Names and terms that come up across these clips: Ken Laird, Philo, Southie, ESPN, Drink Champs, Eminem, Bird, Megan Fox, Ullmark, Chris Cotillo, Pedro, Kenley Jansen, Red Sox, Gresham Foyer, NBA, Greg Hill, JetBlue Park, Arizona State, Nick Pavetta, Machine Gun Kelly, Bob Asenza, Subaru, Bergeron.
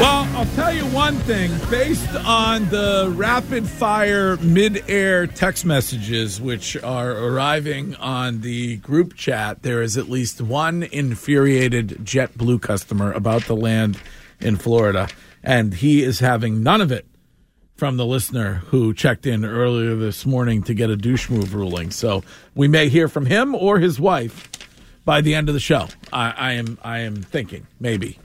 Well, I'll tell you one thing. Based on the rapid-fire mid-air text messages which are arriving on the group chat, there is at least one infuriated JetBlue customer about the land in Florida, and he is having none of it from the listener who checked in earlier this morning to get a douche move ruling. So we may hear from him or his wife by the end of the show. I am thinking maybe.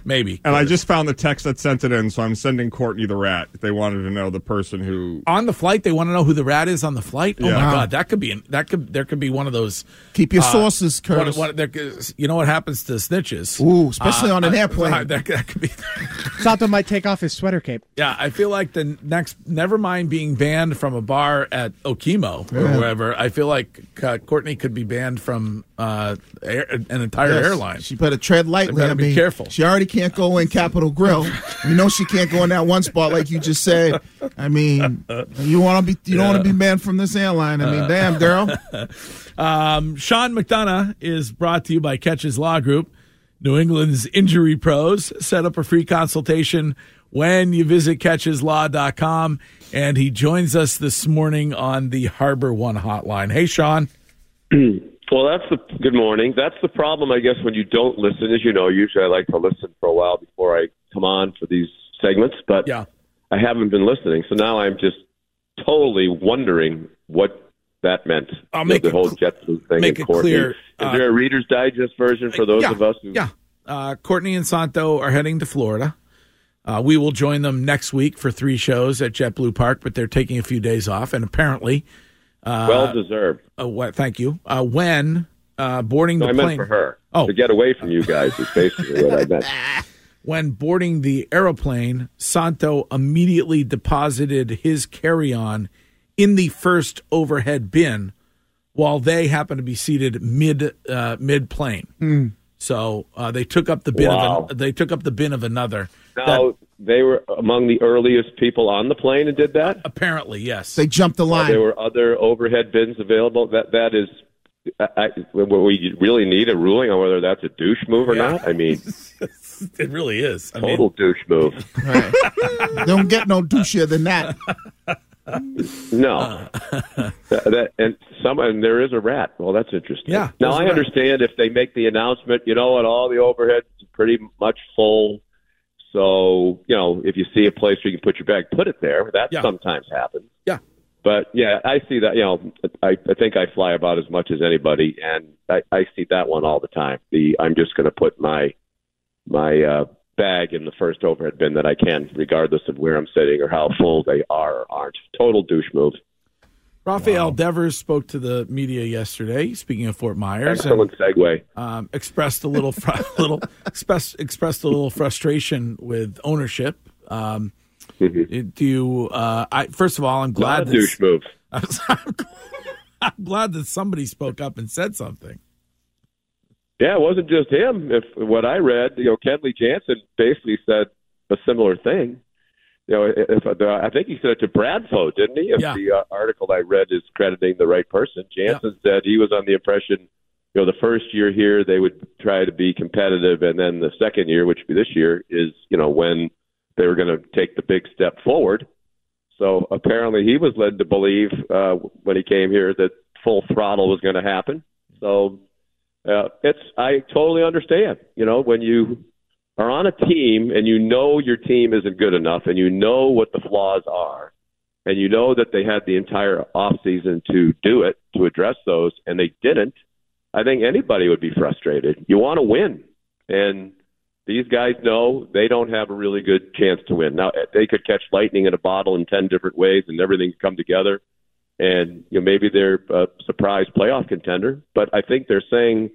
And I just found the text that sent it in, so I'm sending Courtney the rat. They wanted to know the person who on the flight. They want to know who the rat is on the flight. Yeah. Oh my God, there could be one of those. Keep your sources, Curtis. You know what happens to snitches? Ooh, especially on an airplane. That could be. Sato might take off his sweater cape. Yeah, I feel like the next. Never mind being banned from a bar at Okemo or wherever. I feel like Courtney could be banned from an entire airline. She better tread lightly. Be careful. She already can't go in Capitol Grill. You know she can't go in that one spot like you just said. I mean, you don't want to be banned from this airline. I mean, damn, girl. Sean McDonough is brought to you by Catch's Law Group. New England's injury pros. Set up a free consultation when you visit catcheslaw.com. And he joins us this morning on the Harbor One hotline. Hey, Sean. Well, good morning. That's the problem, I guess, when you don't listen. As you know, usually I like to listen for a while before I come on for these segments, but I haven't been listening. So now I'm just totally wondering what that meant. I'll make the whole JetBlue thing. Make it clear. Is there a Reader's Digest version for those of us who... Yeah. Courtney and Santo are heading to Florida. We will join them next week for 3 shows at JetBlue Park, but they're taking a few days off, and apparently... well-deserved. Thank you. Boarding the plane. I meant for her. Oh. To get away from you guys is basically what I meant. When boarding the aeroplane, Santo immediately deposited his carry-on in the first overhead bin while they happened to be seated mid-plane. Mm. So they took up the bin of another. Now, they were among the earliest people on the plane and did that? Apparently, yes. They jumped the line. There were other overhead bins available. That is, we really need a ruling on whether that's a douche move or not. I mean, it really is. Total douche move. Right. Don't get no douchier than that. No. And there is a rat. Well, that's interesting. Yeah, now, I understand if they make the announcement, you know what, all the overheads are pretty much full. So, you know, if you see a place where you can put your bag, put it there. That sometimes happens. Yeah. But, yeah, I see that, you know, I think I fly about as much as anybody, and I see that one all the time. I'm just going to put my bag in the first overhead bin that I can, regardless of where I'm sitting or how full they are or aren't. Total douche move. Rafael Devers spoke to the media yesterday, speaking of Fort Myers. Excellent segue. Expressed a little frustration with ownership. First of all, I'm glad that douche move. I'm glad that somebody spoke up and said something. Yeah, it wasn't just him. If what I read, you know, Kenley Jansen basically said a similar thing. You know, I think he said it to Bradfo, didn't he? If the article I read is crediting the right person, Jansen said he was on the impression, you know, the first year here they would try to be competitive, and then the second year, which would be this year, is, you know, when they were going to take the big step forward. So apparently he was led to believe when he came here that full throttle was going to happen. So I totally understand. You know, when you are on a team and you know your team isn't good enough and you know what the flaws are and you know that they had the entire offseason to do it, to address those, and they didn't, I think anybody would be frustrated. You want to win. And these guys know they don't have a really good chance to win. Now, they could catch lightning in a bottle in 10 different ways and everything could come together. And you know, maybe they're a surprise playoff contender. But I think they're saying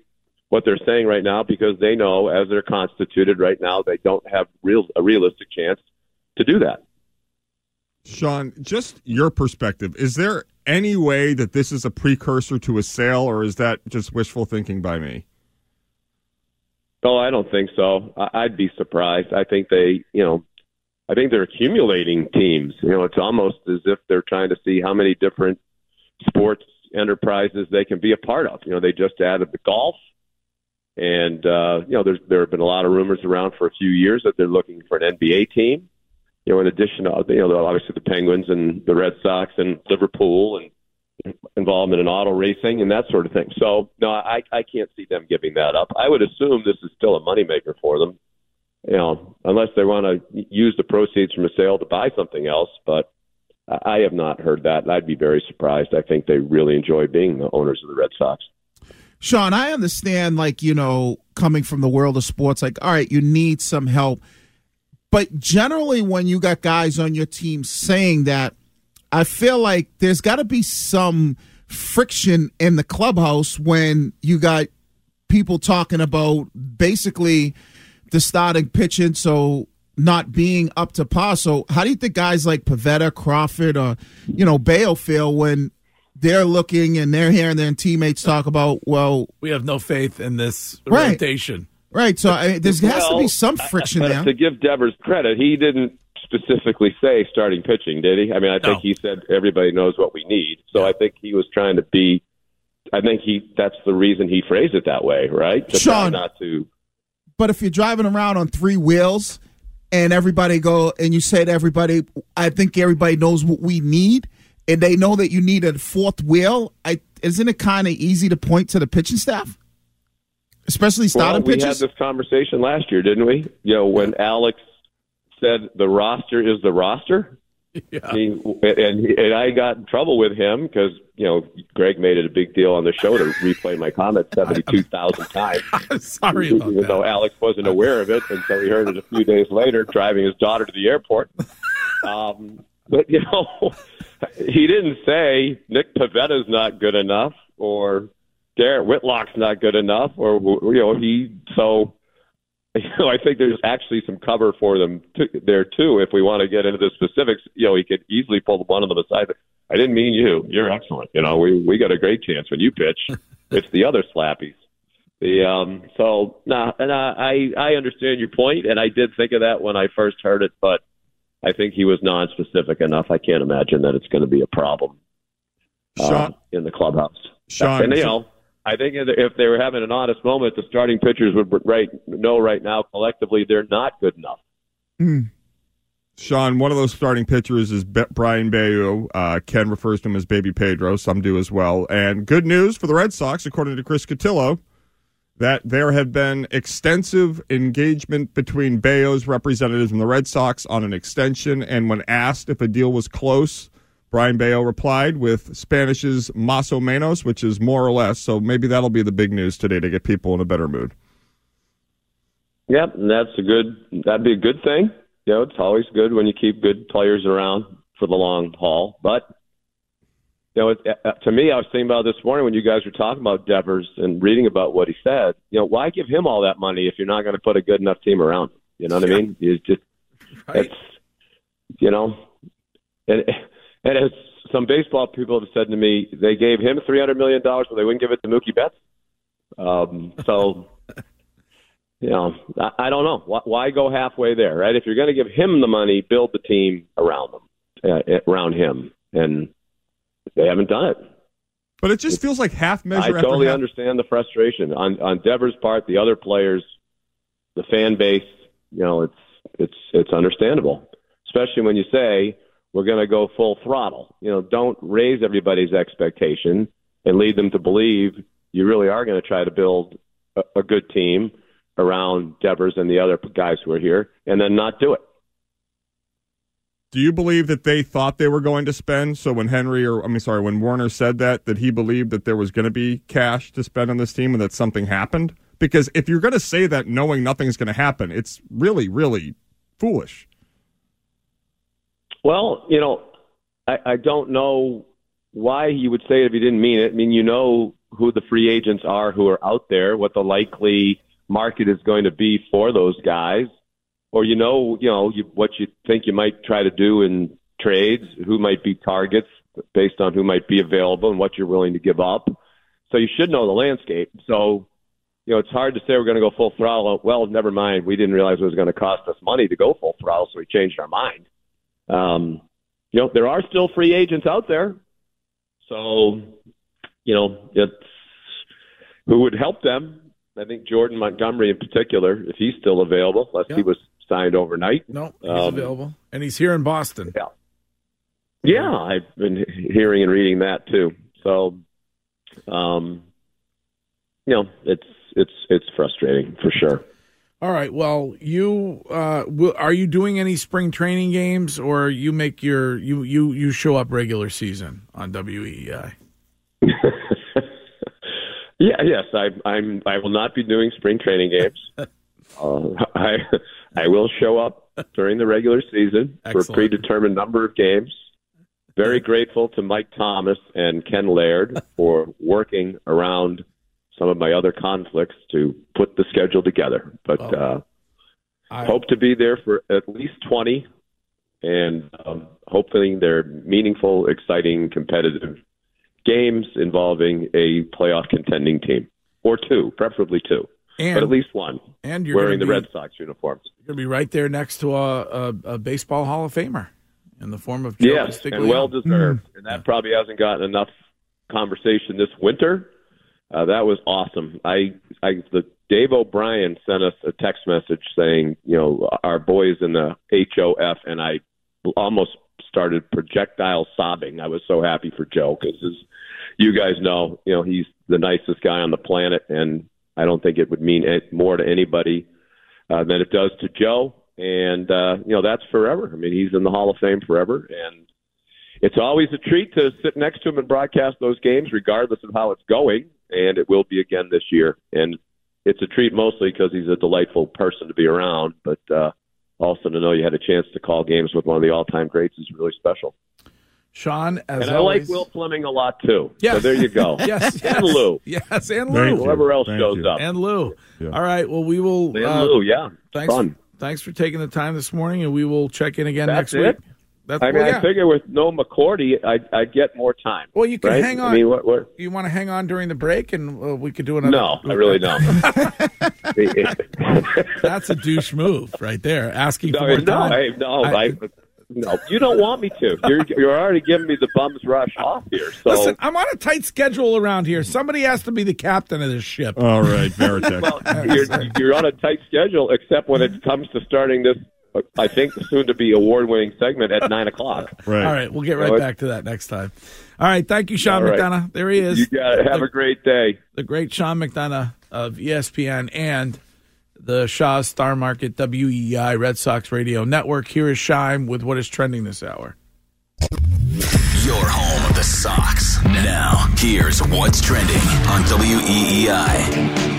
what they're saying right now because they know, as they're constituted right now, they don't have a realistic chance to do that. Sean, just your perspective. Is there any way that this is a precursor to a sale, or is that just wishful thinking by me? No, I don't think so. I'd be surprised. I think they, you know, I think they're accumulating teams. You know, it's almost as if they're trying to see how many different sports enterprises they can be a part of. You know, they just added the golf, and you know, there have been a lot of rumors around for a few years that they're looking for an NBA team. You know, in addition to, you know, obviously the Penguins and the Red Sox and Liverpool and involvement in auto racing and that sort of thing. So, no, I can't see them giving that up. I would assume this is still a moneymaker for them. You know, unless they want to use the proceeds from a sale to buy something else, but I have not heard that, and I'd be very surprised. I think they really enjoy being the owners of the Red Sox. Sean, I understand, like, you know, coming from the world of sports, like, all right, you need some help. But generally when you got guys on your team saying that, I feel like there's got to be some friction in the clubhouse when you got people talking about basically – the starting pitching, so not being up to par. So how do you think guys like Pavetta, Crawford, or, you know, Bale feel when they're looking and they're hearing their teammates talk about, well, we have no faith in this rotation. Right. So there has to be some friction there. To give Devers credit, he didn't specifically say starting pitching, did he? I mean, I think he said everybody knows what we need. So I think he was trying to be – I think that's the reason he phrased it that way, right? To Sean, try not to – But if you're driving around on three wheels and everybody go and you say to everybody, I think everybody knows what we need, and they know that you need a fourth wheel, isn't it kind of easy to point to the pitching staff, especially starting pitchers? We had this conversation last year, didn't we? You know, when Alex said the roster is the roster, and I got in trouble with him because, you know, Greg made it a big deal on the show to replay my comment 72,000 times. I'm sorry about that. Even though Alex wasn't aware of it, and so he heard it a few days later driving his daughter to the airport. But, you know, he didn't say Nick Pavetta's not good enough or Garrett Whitlock's not good enough, or, you know, you know, I think there's actually some cover for them there, too. If we want to get into the specifics, you know, he could easily pull one of them aside. I didn't mean you. You're excellent. You know, we got a great chance when you pitch. It's the other slappies. I understand your point, and I did think of that when I first heard it, but I think he was non-specific enough. I can't imagine that it's going to be a problem in the clubhouse. Sean, and, you know, I think if they were having an honest moment, the starting pitchers would know right now collectively they're not good enough. Mm. Sean, one of those starting pitchers is Brayan Bello. Ken refers to him as Baby Pedro. Some do as well. And good news for the Red Sox, according to Chris Cotillo, that there have been extensive engagement between Bello's representatives and the Red Sox on an extension. And when asked if a deal was close, Brayan Bello replied with Spanish's más o menos, which is more or less. So maybe that'll be the big news today to get people in a better mood. Yep, and that'd be a good thing. You know, it's always good when you keep good players around for the long haul. But, you know, to me, I was thinking about this morning when you guys were talking about Devers and reading about what he said. You know, why give him all that money if you're not going to put a good enough team around him? You know what I mean? It's just, you know, and as some baseball people have said to me, they gave him $300 million, but they wouldn't give it to Mookie Betts. You know, I don't know. Why go halfway there, right? If you're going to give him the money, build the team around him. And they haven't done it. But it just feels like half measure. I totally understand the frustration on Devers' part, the other players, the fan base. You know, it's understandable, especially when you say, we're going to go full throttle. You know, don't raise everybody's expectation and lead them to believe you really are going to try to build a good team around Devers and the other guys who are here, and then not do it. Do you believe that they thought they were going to spend? So when when Warner said that he believed that there was going to be cash to spend on this team and that something happened? Because if you're going to say that knowing nothing's going to happen, it's really, really foolish. Well, I don't know why you would say it if you didn't mean it. I mean, you know who the free agents are who are out there, what the likely market is going to be for those guys. Or what you think you might try to do in trades, who might be targets based on who might be available and what you're willing to give up. So you should know the landscape. So, it's hard to say we're going to go full throttle. Well, never mind. We didn't realize it was going to cost us money to go full throttle, so we changed our mind. There are still free agents out there. So, it's who would help them. I think Jordan Montgomery in particular, if he's still available, unless he was signed overnight. No, he's available. And he's here in Boston. Yeah. Yeah, I've been hearing and reading that too. So, it's frustrating for sure. All right. Well, are you doing any spring training games, or you make you show up regular season on WEEI? Yeah. Yes. I will not be doing spring training games. I will show up during the regular season. Excellent. For a predetermined number of games. Very grateful to Mike Thomas and Ken Laird for working around some of my other conflicts to put the schedule together. But I hope to be there for at least 20, and hopefully they're meaningful, exciting, competitive games involving a playoff contending team, or two, preferably two. And, but at least one. And you're wearing the Red Sox uniforms. You're going to be right there next to a baseball Hall of Famer in the form of Joe. Yes, and well-deserved. Mm. And that probably hasn't gotten enough conversation this winter. That was awesome. Dave O'Brien sent us a text message saying, our boy is in the HOF, and I almost started projectile sobbing. I was so happy for Joe because, as you guys know, he's the nicest guy on the planet, and I don't think it would mean more to anybody than it does to Joe. And, that's forever. I mean, he's in the Hall of Fame forever. And it's always a treat to sit next to him and broadcast those games, regardless of how it's going. And it will be again this year. And it's a treat mostly because he's a delightful person to be around. But also to know you had a chance to call games with one of the all-time greats is really special. Sean, I like Will Fleming a lot, too. Yes. So there you go. Yes. And Lou. Yes, and Lou. Thank whoever you. Else Thank shows you. Up. And Lou. Yeah. All right, well, we will. And Lou, yeah. Thanks, fun. Thanks for taking the time this morning, and we will check in again next week. That's it? I figure with no McCourty, I'd get more time. Well, you can hang on. I mean, what? You want to hang on during the break, and we could do another? No, I really don't. That's a douche move right there, asking for more time. No, you don't want me to. You're already giving me the bum's rush off here. So. Listen, I'm on a tight schedule around here. Somebody has to be the captain of this ship. All right, Veritek. Well, you're on a tight schedule, except when it comes to starting this, I think, soon-to-be award-winning segment at 9 o'clock. Right. All right, we'll get right back to that next time. All right, thank you, Sean McDonough. There he is. You got it. Have a great day. The great Sean McDonough of ESPN and the Shaw's Star Market, WEEI, Red Sox Radio Network. Here is Shime with what is trending this hour. Your home of the Sox. Now, here's what's trending on WEEI.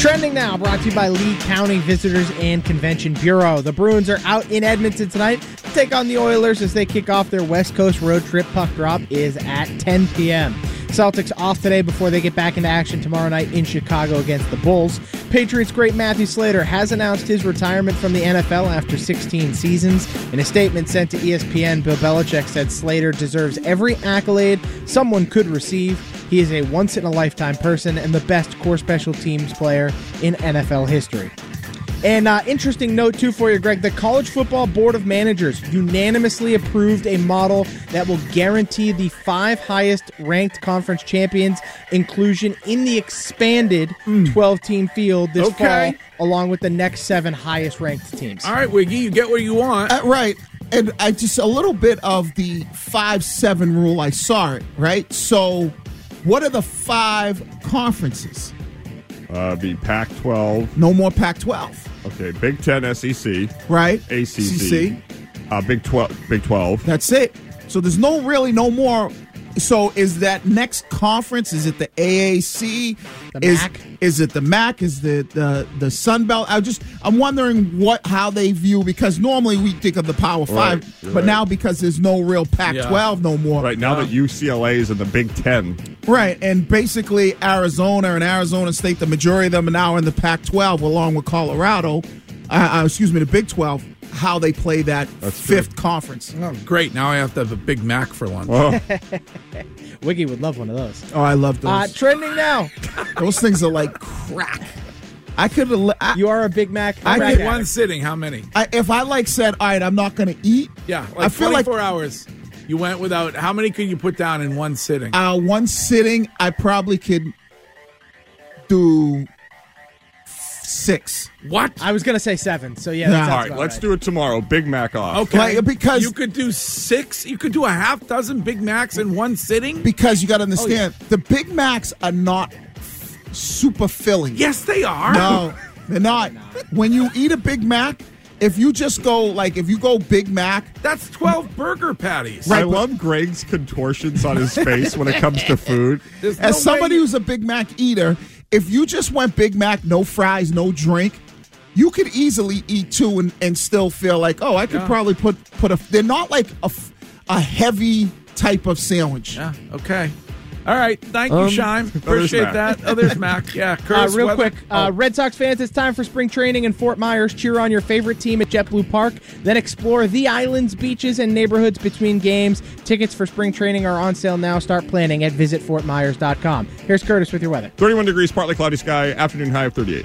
Trending now, brought to you by Lee County Visitors and Convention Bureau. The Bruins are out in Edmonton tonight to take on the Oilers as they kick off their West Coast road trip. Puck drop is at 10 p.m. Celtics off today before they get back into action tomorrow night in Chicago against the Bulls. Patriots great Matthew Slater has announced his retirement from the NFL after 16 seasons. In a statement sent to ESPN, Bill Belichick said Slater deserves every accolade someone could receive. He is a once-in-a-lifetime person and the best core special teams player in NFL history. And interesting note, too, for you, Greg, the College Football Board of Managers unanimously approved a model that will guarantee the 5 highest-ranked conference champions inclusion in the expanded 12-team field this fall, along with the next 7 highest-ranked teams. All right, Wiggy, you get what you want. Right. And I just a little bit of the 5-7 rule, I saw it, right? So what are the 5 conferences? Be Pac-12. No more Pac-12. Okay, Big Ten, SEC. Right. ACC. Big 12. That's it. So there's no more. So is that next conference? Is it the AAC? The MAC? Is it the MAC? Is the Sun Belt? I'm wondering how they view, because normally we think of the Power Five, right, but now because there's no real Pac-12 no more. Right now that UCLA is in the Big Ten. Right, and basically Arizona and Arizona State, the majority of them are now in the Pac-12, along with Colorado. The Big 12. How they play that fifth conference. Oh, great. Now I have to have a Big Mac for lunch. Oh. Wiggy would love one of those. Oh, I love those. Trending now. Those things are like crack. You are a Big Mac. I get one sitting. How many? I'm not going to eat. Yeah, I feel 24 hours. You went without. How many could you put down in one sitting? One sitting, I probably could do 6. What? I was going to say 7. So, yeah. All right, let's do it tomorrow. Big Mac off. Okay. Because you could do 6. You could do a half dozen Big Macs in one sitting. Because you got to understand, the Big Macs are not super filling. Yes, they are. No, they're not. When you eat a Big Mac, if you go Big Mac. That's 12 burger patties. Right, I love Greg's contortions on his face when it comes to food. As somebody who's a Big Mac eater, if you just went Big Mac, no fries, no drink, you could easily eat 2 and still feel like, I could probably put a... They're not like a heavy type of sandwich. Yeah, okay. All right. Thank you, Shime. Appreciate that. There's Mac. Yeah, Curtis. Real quick, Red Sox fans, it's time for spring training in Fort Myers. Cheer on your favorite team at JetBlue Park. Then explore the islands, beaches, and neighborhoods between games. Tickets for spring training are on sale now. Start planning at visitfortmyers.com. Here's Curtis with your weather. 31 degrees, partly cloudy sky, afternoon high of 38.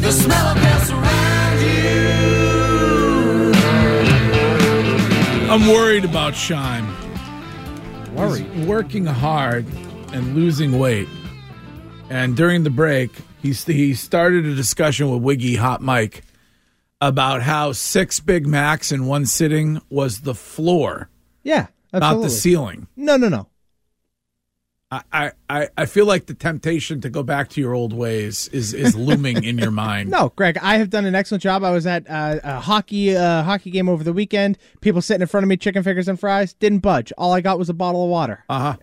The smell of death around you. I'm worried about Shime. Worried? He's working hard and losing weight. And during the break, he started a discussion with Wiggy Hot Mike about how 6 Big Macs in one sitting was the floor. Yeah, absolutely. Not the ceiling. No. I feel like the temptation to go back to your old ways is looming in your mind. No, Greg, I have done an excellent job. I was at a hockey game over the weekend. People sitting in front of me, chicken fingers and fries, didn't budge. All I got was a bottle of water. Uh-huh.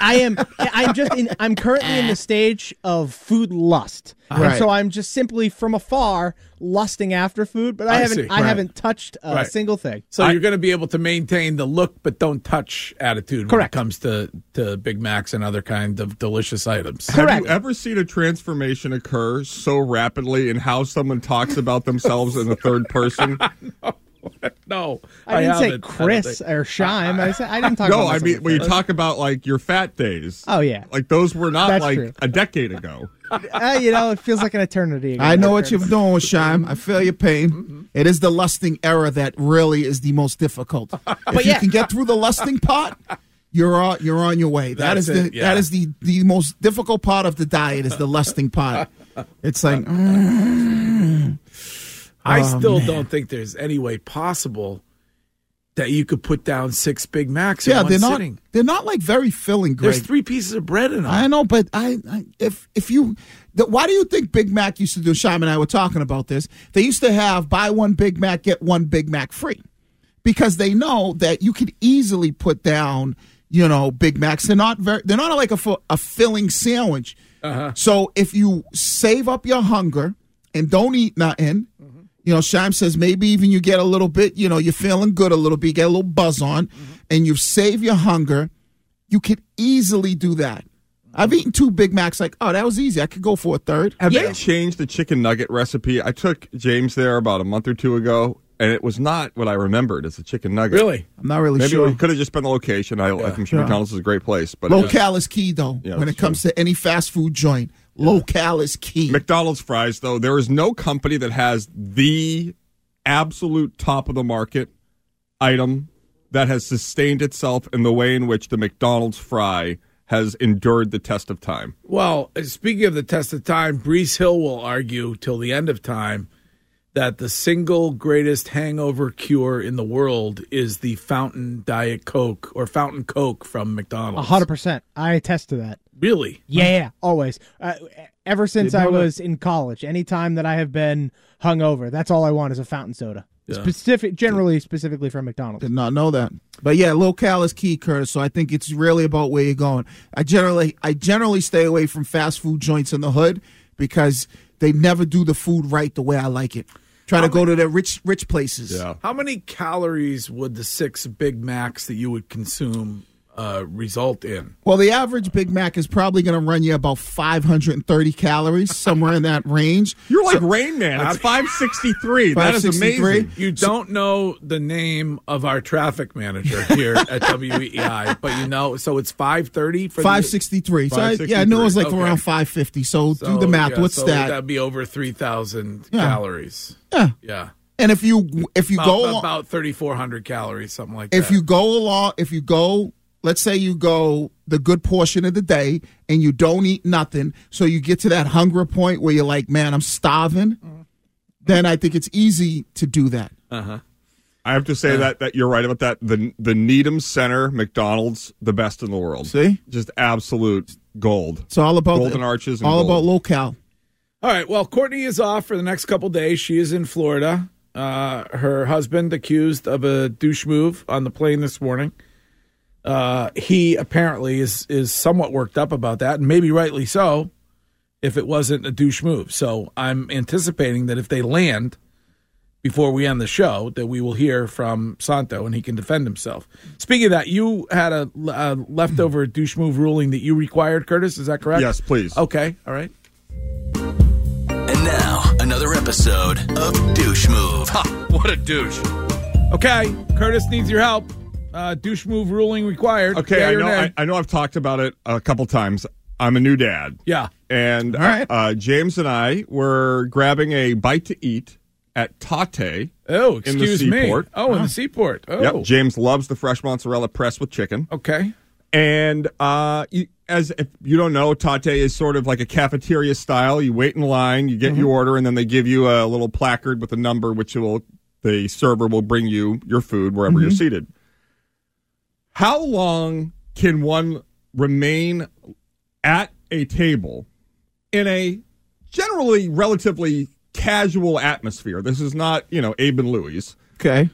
I'm currently in the stage of food lust. Right. And so I'm just simply from afar lusting after food, but I haven't touched a single thing. So you're going to be able to maintain the look but don't touch attitude when it comes to Big Macs and other kind of delicious items. Correct. Have you ever seen a transformation occur so rapidly in how someone talks about themselves in the third person? No, I didn't say Chris or Shime. I didn't talk about myself. No, I mean, when you talk about, like, your fat days. Oh, yeah. Like, those were not, a decade ago. It feels like an eternity again. I know what you're doing, Shime. I feel your pain. Mm-hmm. It is the lusting era that really is the most difficult. If you can get through the lusting part, you're on your way. That is the most difficult part of the diet is the lusting part. It's like... I still don't think there's any way possible that you could put down 6 Big Macs in one sitting. They're not like very filling, Greg. There's 3 pieces of bread in them. I know, but why do you think Big Mac used to do? Shime and I were talking about this. They used to have buy 1 Big Mac, get 1 Big Mac free because they know that you could easily put down, Big Macs. They're not like a filling sandwich. Uh-huh. So if you save up your hunger and don't eat nothing. Shime says maybe even you get a little bit, you're feeling good a little bit, you get a little buzz on, and you save your hunger, you could easily do that. I've eaten 2 Big Macs, that was easy. I could go for a third. Have they changed the chicken nugget recipe? I took James there about a month or two ago, and it was not what I remembered as a chicken nugget. Really? I'm not really sure. Maybe we could have just been the location. I'm sure McDonald's is a great place. But locale is key, though, when it comes to any fast food joint. Locale is key. McDonald's fries, though, there is no company that has the absolute top-of-the-market item that has sustained itself in the way in which the McDonald's fry has endured the test of time. Well, speaking of the test of time, Brees Hill will argue till the end of time that the single greatest hangover cure in the world is the fountain Diet Coke or fountain Coke from McDonald's. 100%. I attest to that. Really? Yeah, always. Ever since I was in college, any time that I have been hungover, that's all I want is a fountain soda. Yeah. Specifically from McDonald's. Did not know that. But yeah, locale is key, Curtis, so I think it's really about where you're going. I generally stay away from fast food joints in the hood because they never do the food right the way I like it. Try to go to the rich places. Yeah. How many calories would the 6 Big Macs that you would consume result in? Well, the average Big Mac is probably going to run you about 530 calories, somewhere in that range. You're like Rain Man. It's 563. That is amazing. You don't know the name of our traffic manager here at WEEI, but so it's 530? 563. I know it was around 550, so do the math. Yeah, What's that? That'd be over 3,000 calories. Yeah. And if you go about 3,400 calories, something like that. Let's say you go the good portion of the day and you don't eat nothing, so you get to that hunger point where you're like, man, I'm starving, then I think it's easy to do that. Uh-huh. I have to say that you're right about that. The Needham Center, McDonald's, the best in the world. See? Just absolute gold. It's all about Golden Arches and all gold. About locale. All right, well, Courtney is off for the next couple days. She is in Florida. Her husband accused of a douche move on the plane this morning. He apparently is somewhat worked up about that, and maybe rightly so, if it wasn't a douche move. So I'm anticipating that if they land before we end the show, that we will hear from Santo and he can defend himself. Speaking of that, you had a leftover douche move ruling that you required, Curtis. Is that correct? Yes, please. Okay. All right. And now another episode of Douche Move. Ha, what a douche. Okay. Curtis needs your help. Douche move ruling required. Okay, I know I've talked about it a couple times. I'm a new dad. Yeah. And James and I were grabbing a bite to eat at Tatte. Oh, excuse me. In the Seaport. Oh. Yep. James loves the fresh mozzarella pressed with chicken. Okay. And as if you don't know, Tatte is sort of like a cafeteria style. You wait in line, you get your order, and then they give you a little placard with a number, which the server will bring you your food wherever you're seated. How long can one remain at a table in a generally relatively casual atmosphere? This is not, Abe and Louie's. Okay.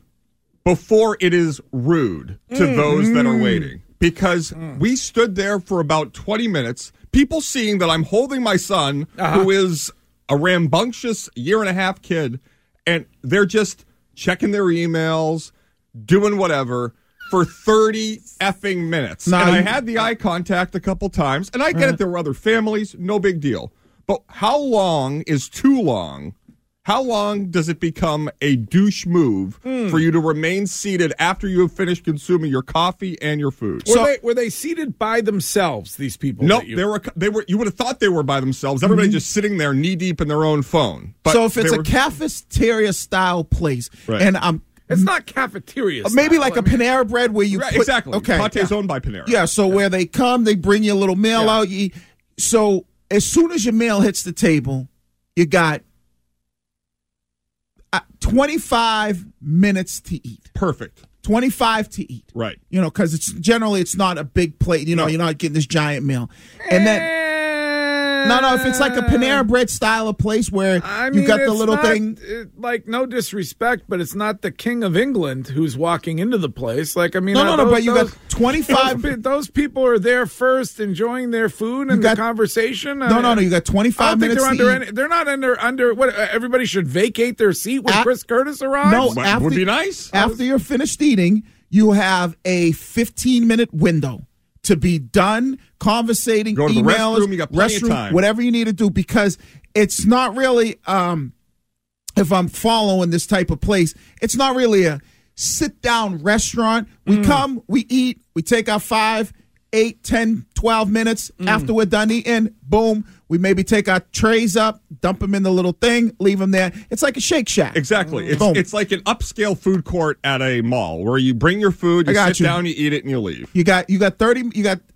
Before it is rude to those that are waiting. because we stood there for about 20 minutes, people seeing that I'm holding my son, who is a rambunctious year-and-a-half kid, and they're just checking their emails, doing whatever, for 30 effing minutes. And I had the eye contact a couple times, and I get it, there were other families, no big deal. But how long is too long? How long does it become a douche move for you to remain seated after you have finished consuming your coffee and your food? So, were they seated by themselves, these people? No, they were. You would have thought they were by themselves. Everybody just sitting there knee-deep in their own phone. But so if it's a cafeteria-style place, and I'm... It's not cafeteria style. Maybe like a Panera Bread where you put... Exactly. Okay, Tatte's owned by Panera. Yeah, so where they come, they bring you a little meal out. You eat. So as soon as your meal hits the table, you got... 25 minutes to eat. Perfect. 25 to eat. Right. You know, because it's generally it's not a big plate. You know, you're not getting this giant meal. And then, no, if it's like a Panera Bread style of place where you got the little thing. Like, no disrespect, but it's not the King of England who's walking into the place. Like, I mean, but you got 25. Those people are there first, enjoying their food and the conversation. No, you got 25 minutes. They're not under. What? Everybody should vacate their seat when Chris Curtis arrives. No, would be nice. After you're finished eating, you have a 15-minute window to be done conversating, go to the emails, restroom, you got plenty of time. Whatever you need to do, because it's not really. If I'm following this type of place, it's not really a sit-down restaurant. We come, we eat, we take our 5, 8, 10, 12 minutes after we're done eating. Boom, we maybe take our trays up, dump them in the little thing, leave them there. It's like a Shake Shack. Exactly. It's like an upscale food court at a mall where you bring your food, you sit down, you eat it, and you leave. You got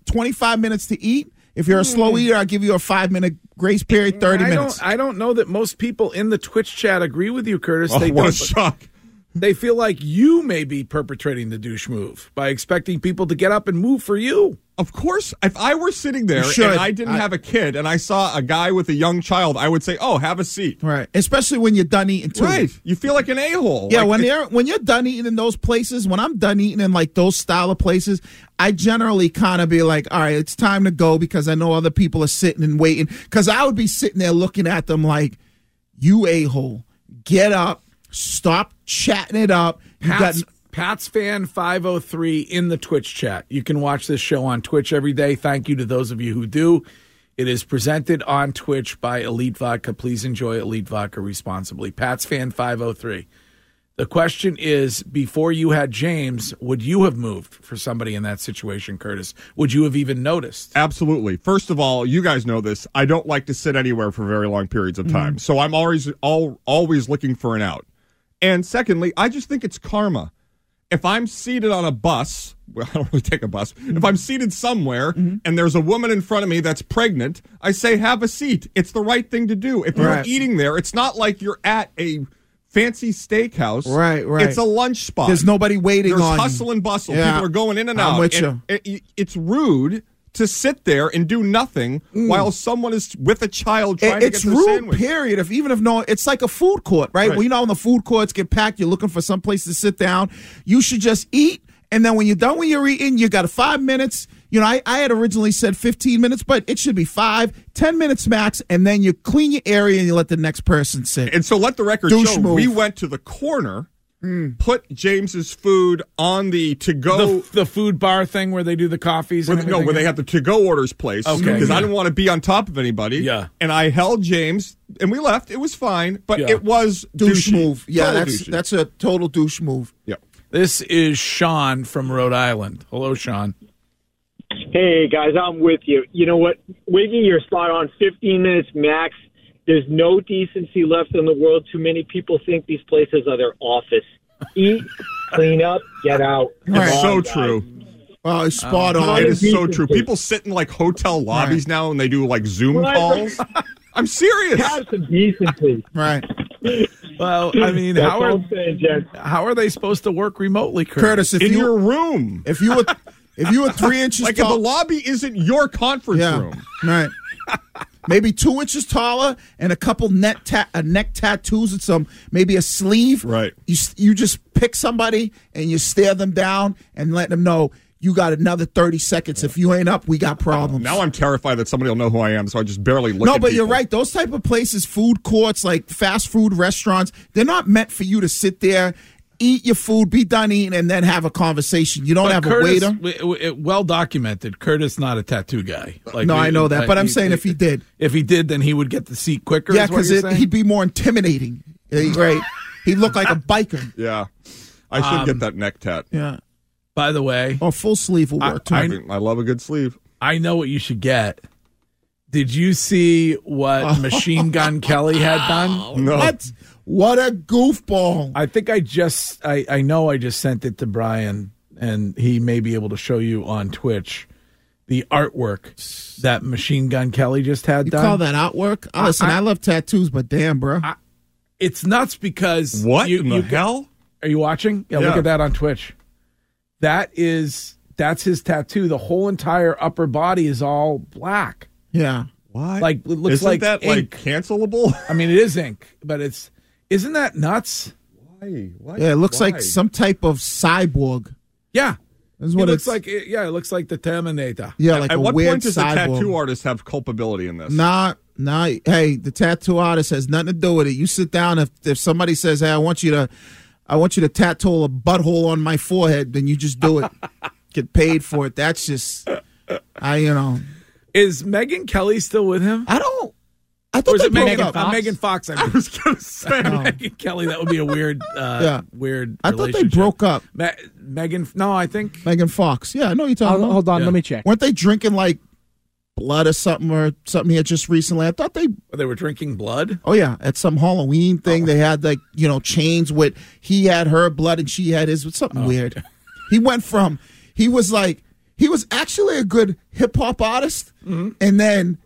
25 minutes to eat. If you're a slow eater, I'll give you a 5-minute grace period, 30 minutes. I don't know that most people in the Twitch chat agree with you, Curtis. What a shock. They feel like you may be perpetrating the douche move by expecting people to get up and move for you. Of course, if I were sitting there and I didn't have a kid and I saw a guy with a young child, I would say, oh, have a seat. Right. Especially when you're done eating, too. Right. You feel like an a-hole. Yeah, when you're done eating in those places, when I'm done eating in like those style of places, I generally kind of be like, all right, it's time to go because I know other people are sitting and waiting. Because I would be sitting there looking at them like, you a-hole, get up, stop chatting it up. Pat's Fan 503 in the Twitch chat. You can watch this show on Twitch every day. Thank you to those of you who do. It is presented on Twitch by Elite Vodka. Please enjoy Elite Vodka responsibly. Pat's Fan 503. The question is, before you had James, would you have moved for somebody in that situation, Curtis? Would you have even noticed? Absolutely. First of all, you guys know this. I don't like to sit anywhere for very long periods of time. So I'm always looking for an out. And secondly, I just think it's karma. If I'm seated on a bus, well, I don't really take a bus. If I'm seated somewhere and there's a woman in front of me that's pregnant, I say, have a seat. It's the right thing to do. If you're eating there, it's not like you're at a fancy steakhouse. Right, right. It's a lunch spot. There's nobody waiting on you. There's hustle and bustle. Yeah. People are going in and out. I'm with you. It's rude to sit there and do nothing while someone is with a child trying to get their sandwich. It's rude, period. It's like a food court, right? We know when the food courts get packed, you're looking for some place to sit down. You should just eat, and then when you're done with your eating, you got 5 minutes. You know, I had originally said 15 minutes, but it should be 5, 10 minutes max, and then you clean your area and you let the next person sit. And so let the record show, we went to the corner, put James's food on the to-go. The food bar thing where they do the coffees and everything? No, where they have the to-go orders place. Okay. Because I didn't want to be on top of anybody. Yeah. And I held James, and we left. It was fine, but it was douche move. Yeah, that's a total douche move. Yeah. This is Sean from Rhode Island. Hello, Sean. Hey, guys, I'm with you. You know what? Wiggy, you're spot on. 15 minutes max. There's no decency left in the world. Too many people think these places are their office. Eat, clean up, get out. It's so true. Oh, it's spot on. It is so true. People sit in, like, hotel lobbies now and they do, like, Zoom calls. I'm serious. Have some decency. Right. Well, I mean, how are they supposed to work remotely, Curtis? If in your room. If you were 3 inches like tall. If the lobby isn't your conference room. Right. Maybe 2 inches taller and a couple neck tattoos and maybe a sleeve. Right. You just pick somebody and you stare them down and let them know you got another 30 seconds. If you ain't up, we got problems. Now I'm terrified that somebody will know who I am, so I just barely look at people. No, but you're right. Those type of places, food courts, like fast food restaurants, they're not meant for you to sit there, eat your food, be done eating, and then have a conversation. You don't have Curtis, a waiter. Well documented. Curtis not a tattoo guy. Like, no, I know that, but I'm saying if he did. If he did, then he would get the seat quicker. Yeah, because he'd be more intimidating. Right. He'd look like a biker. Yeah. I should get that neck tat. Yeah. By the way, full sleeve will work too. I love a good sleeve. I know what you should get. Did you see what Machine Gun Kelly had done? No. What a goofball! I think I just sent it to Brian, and he may be able to show you on Twitch the artwork that Machine Gun Kelly just had done. You call that artwork? Listen, I love tattoos, but damn, bro, it's nuts because what in the hell? Are you watching? Yeah, look at that on Twitch. That's his tattoo. The whole entire upper body is all black. Yeah. Why? Like it looks that ink. Like cancelable? I mean, it is ink, but isn't that nuts? Why? Yeah, it looks like some type of cyborg. Yeah. That's what it looks like the Terminator. Yeah, like a weird cyborg. At what point does the tattoo artist have culpability in this? Nah, hey, the tattoo artist has nothing to do with it. You sit down if somebody says, "Hey, I want you to tattoo a butthole on my forehead," then you just do it. Get paid for it. That's just, Is Megan Kelly still with him? I thought they broke up. Megan Fox. I was going to say Megan Kelly. That would be a weird, weird. I thought they broke up. Megan. No, I think Megan Fox. Yeah, I know you're talking about. Hold on, let me check. Weren't they drinking like blood or something here just recently? I thought they were drinking blood. Oh yeah, at some Halloween thing they had like chains with he had her blood and she had his. With something weird. He went from he was actually a good hip hop artist, and then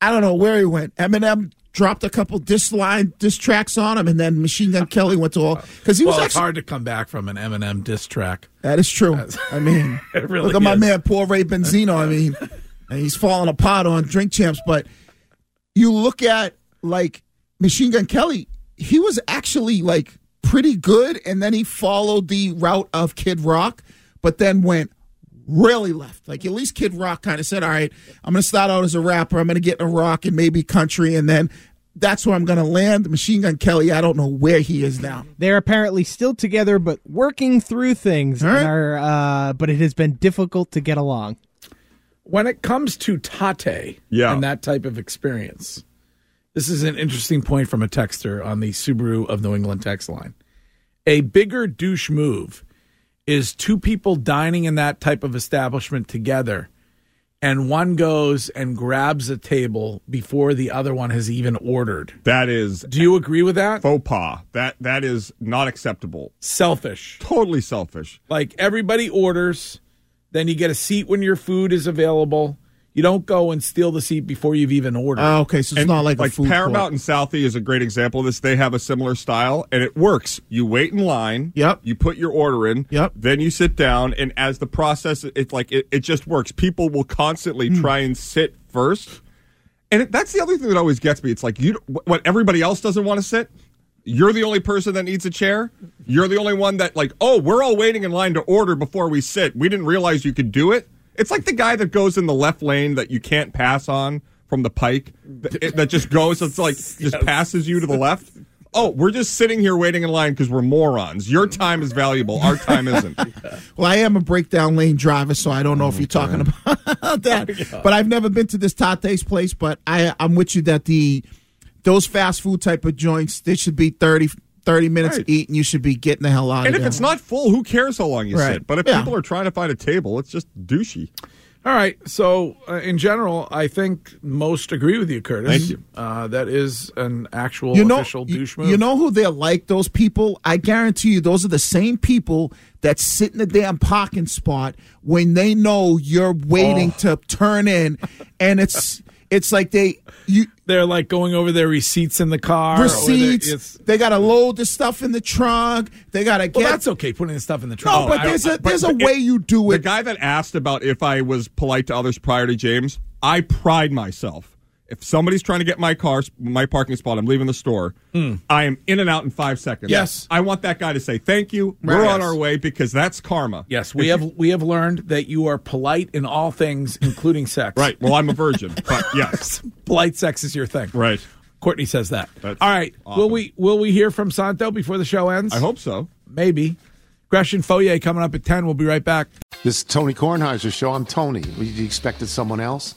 I don't know where he went. Eminem dropped a couple diss tracks on him, and then Machine Gun Kelly went to all because he was. It's hard to come back from an Eminem diss track. That is true. I mean, it really look at my man Paul Ray Benzino. I mean. And he's falling apart on Drink Champs, but you look at like Machine Gun Kelly, he was actually like pretty good, and then he followed the route of Kid Rock, but then went really left. Like at least Kid Rock kind of said, "All right, I'm going to start out as a rapper. I'm going to get in rock and maybe country, and then that's where I'm going to land." Machine Gun Kelly, I don't know where he is now. They're apparently still together, but working through things. Right. But it has been difficult to get along. When it comes to Tatte and that type of experience, this is an interesting point from a texter on the Subaru of New England text line. A bigger douche move is two people dining in that type of establishment together, and one goes and grabs a table before the other one has even ordered. That is... Do you agree with that? Faux pas. That is not acceptable. Selfish. Totally selfish. Like, everybody orders... Then you get a seat when your food is available. You don't go and steal the seat before you've even ordered. Oh, okay, so it's not like a food Paramount court. And Southie is a great example of this. They have a similar style, and it works. You wait in line. Yep. You put your order in. Yep. Then you sit down, and as the process, it's like it just works. People will constantly try and sit first, and that's the other thing that always gets me. It's like what everybody else doesn't want to sit. You're the only person that needs a chair. You're the only one that, like, we're all waiting in line to order before we sit. We didn't realize you could do it. It's like the guy that goes in the left lane that you can't pass on from the pike that just goes. It's like just passes you to the left. Oh, we're just sitting here waiting in line because we're morons. Your time is valuable. Our time isn't. Well, I am a breakdown lane driver, so I don't know if you're talking about that. Yeah. But I've never been to this Tatte's place, but I'm with you that those fast food type of joints, they should be 30 minutes to eat, and you should be getting the hell out of there. And if it's not full, who cares how long you sit? But if people are trying to find a table, it's just douchey. All right. So, in general, I think most agree with you, Curtis. Thank you. That is an actual official douche move. You know who they're like, those people? I guarantee you those are the same people that sit in the damn parking spot when they know you're waiting to turn in, and it's... It's like they're like going over their receipts in the car. Receipts. They got to load the stuff in the trunk. They got to get. Well, that's okay, putting the stuff in the trunk. No, but there's a way you do it. The guy that asked about if I was polite to others prior to James, I pride myself. If somebody's trying to get my car, my parking spot, I'm leaving the store, I am in and out in 5 seconds. Yes. I want that guy to say, thank you, we're on our way, because that's karma. Yes, we have learned that you are polite in all things, including sex. Right. Well, I'm a virgin, but yes. Polite sex is your thing. Right. Courtney says that. That's all right. Awesome. Will we hear from Santo before the show ends? I hope so. Maybe. Gresham Foyer coming up at 10. We'll be right back. This is Tony Kornheiser's show. I'm Tony. You expected someone else?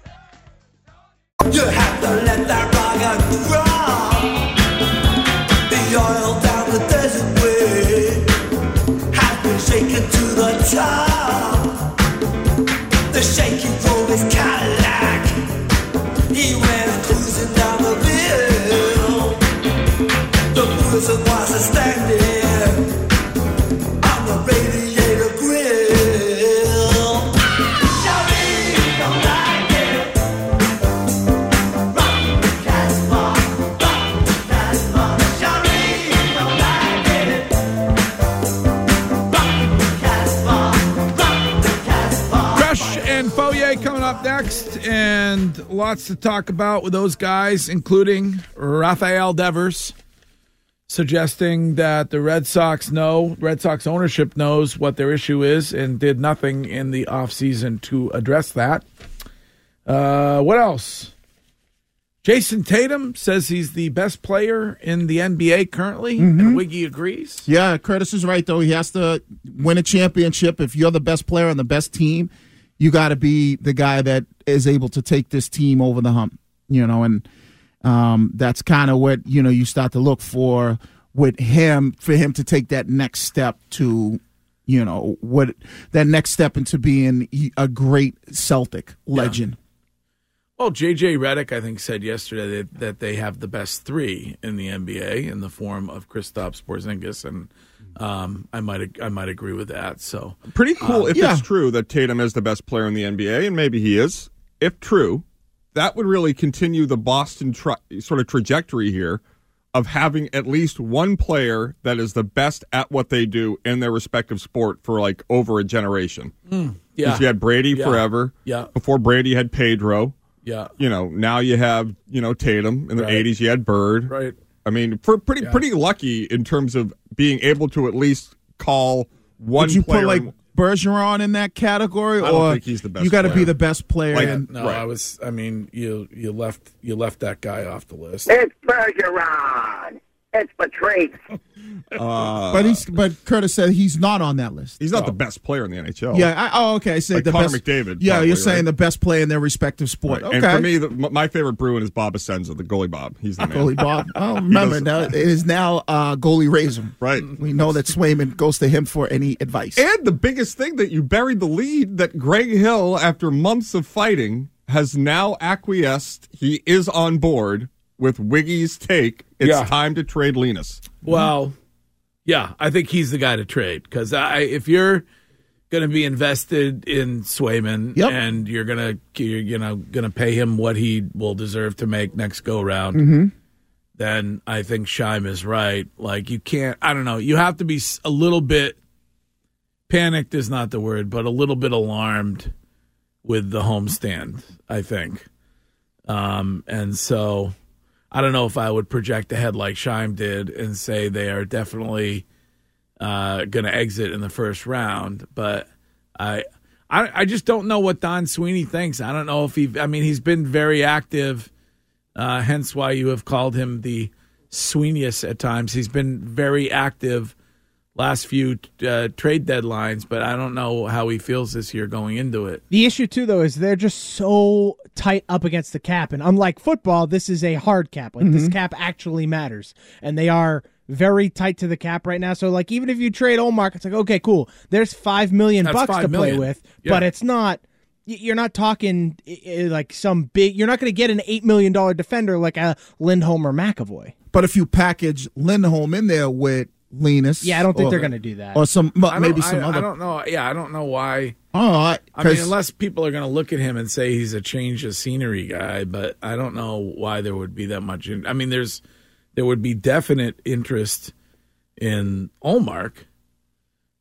You have to let that rocket roll. The oil down the desert way has been shaken to the top. The shaking from his Cadillac. He went cruising down the hill. The person was standing on the radiator grill. Next, and lots to talk about with those guys, including Rafael Devers, suggesting that the Red Sox ownership knows what their issue is and did nothing in the offseason to address that. What else? Jason Tatum says he's the best player in the NBA currently, and Wiggy agrees. Yeah, Curtis is right, though. He has to win a championship. If you're the best player on the best team, you got to be the guy that is able to take this team over the hump, and that's kind of what, you start to look for with him, for him to take that next step to, what that next step into being a great Celtic legend. Yeah. Well, J.J. Redick, I think, said yesterday that they have the best three in the NBA in the form of Kristaps Porzingis and I might agree with that. So pretty cool it's true that Tatum is the best player in the NBA, and maybe he is. If true, that would really continue the Boston sort of trajectory here of having at least one player that is the best at what they do in their respective sport for like over a generation. Yeah, because you had Brady forever. Yeah, before Brady you had Pedro. Yeah, now you have Tatum. In the 80s you had Bird. Right. I mean, for pretty lucky in terms of being able to at least call one player. Would you put, Bergeron in that category? I don't think he's the best player. You got to be the best player. You left that guy off the list. It's Bergeron. It's Patrice. But Curtis said he's not on that list. He's not the best player in the NHL. Yeah. Okay. I said the Connor best. McDavid. Yeah, probably, you're saying the best player in their respective sport. Right. Okay. And for me, my favorite Bruin is Bob Asenza, the goalie Bob. He's the man. Goalie Bob. Oh, remember now it is now goalie Razum. Right. We know that Swayman goes to him for any advice. And the biggest thing that you buried the lead that Greg Hill, after months of fighting, has now acquiesced. He is on board with Wiggy's take. It's time to trade Linus. Well, yeah, I think he's the guy to trade because if you're going to be invested in Swayman and you're going to pay him what he will deserve to make next go round, then I think Scheim is right. Like you can't, I don't know, you have to be a little bit panicked is not the word, but a little bit alarmed with the homestand, I think, and so. I don't know if I would project ahead like Scheim did and say they are definitely going to exit in the first round, but I just don't know what Don Sweeney thinks. I don't know if he's been very active, hence why you have called him the Sweeneyist at times. He's been very active last few trade deadlines, but I don't know how he feels this year going into it. The issue, too, though, is they're just so tight up against the cap. And unlike football, this is a hard cap. Like this cap actually matters. And they are very tight to the cap right now. So, even if you trade Olmark, it's like, okay, cool. There's $5 million to play with, but it's not... you're not talking like some big, you're not going to get an $8 million defender like a Lindholm or McAvoy. But if you package Lindholm in there with Linus. Yeah, I don't think they're going to do that. Or some, maybe some other. I don't know. Yeah, I don't know why. I mean, unless people are going to look at him and say he's a change of scenery guy, but I don't know why there would be that much. I mean, there would be definite interest in Ullmark.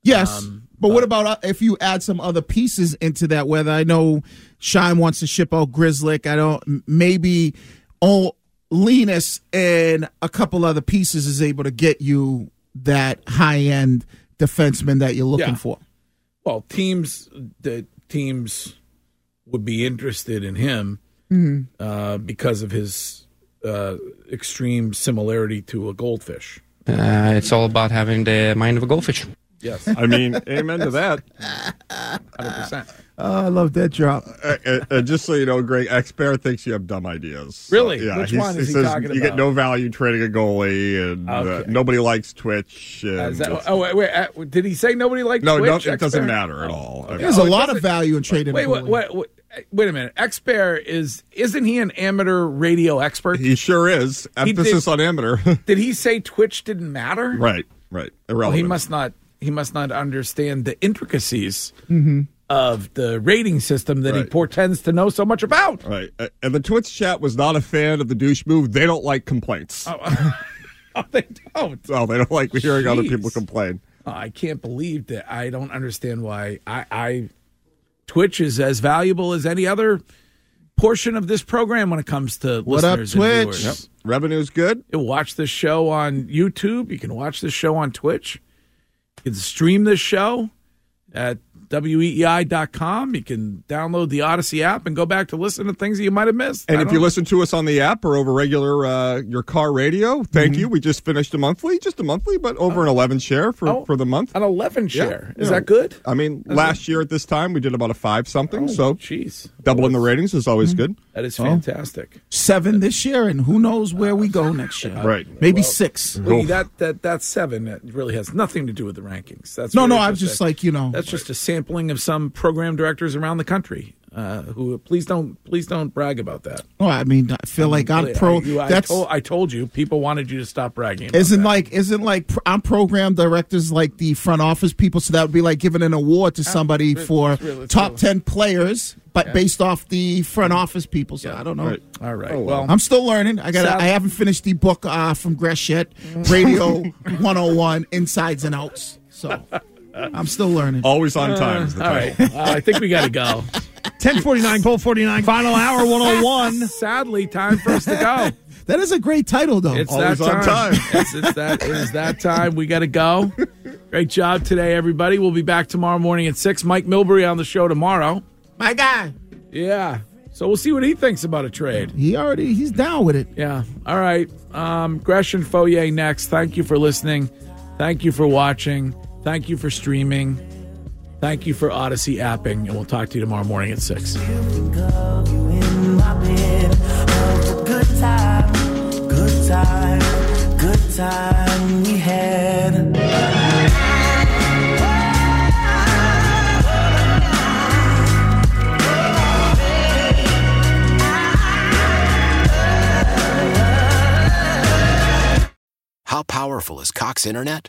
Yes, but what about if you add some other pieces into that? Whether I know Shine wants to ship out Grizzlick, I don't. Maybe Linus and a couple other pieces is able to get you that high-end defenseman that you're looking for. Well, the teams would be interested in him because of his extreme similarity to a goldfish. It's all about having the mind of a goldfish. Yes. I mean, amen to that. 100%. I love that drop. Just so you know, Greg, X Bear thinks you have dumb ideas. Really? So, yeah, which one is he says talking about? You get no value trading a goalie, and nobody likes Twitch. And wait, did he say nobody likes Twitch? No, it doesn't matter at all. Okay. There's a lot of value in trading a goalie. Wait a minute. X Bear isn't he an amateur radio expert? He sure is. Emphasis on amateur. Did he say Twitch didn't matter? Right. Irrelevant. Well, he must not understand the intricacies of the rating system that he portends to know so much about. Right. And the Twitch chat was not a fan of the douche move. They don't like complaints. Oh, they don't. Oh, they don't like hearing other people complain. Oh, I can't believe that. I don't understand why. Twitch is as valuable as any other portion of this program when it comes to what listeners up, and Twitch? Yep. Revenue's good. You watch this show on YouTube. You can watch this show on Twitch. You can stream this show at WEEI.com. You can download the Odyssey app and go back to listen to things that you might have missed. And if you listen to us on the app or over regular your car radio, thank you. We just finished a monthly, but over an 11 share for the month. An 11 share. Yeah. Is that good? I mean, last year at this time, we did about a 5 something. Doubling the ratings is always good. That is fantastic. 7 this year, and who knows where we go next year. Right. Maybe 6. Well, that 7 that really has nothing to do with the rankings. That's I'm just like, you know. That's just a sampling of some program directors around the country who please don't brag about that. Oh, I mean, I feel like I'm pro. I told you people wanted you to stop bragging about Isn't like I'm program directors like the front office people, so that would be like giving an award to somebody for top 10 players, but based off the front office people. So I don't know. Right. All right. Well, I'm still learning. I haven't finished the book from Gresh yet. Radio 101 Insides and Outs. So I'm still learning. Always on time is the title. All right. I think we got to go. 10:49, Cole 49, final hour 101. Sadly, time for us to go. That is a great title, though. It's Always that time. It is that time. We got to go. Great job today, everybody. We'll be back tomorrow morning at 6. Mike Milbury on the show tomorrow. My guy. Yeah. So we'll see what he thinks about a trade. He's down with it. Yeah. All right. Gresham Foyer next. Thank you for listening. Thank you for watching. Thank you for streaming. Thank you for Odyssey apping. And we'll talk to you tomorrow morning at 6. Good time we had. How powerful is Cox Internet?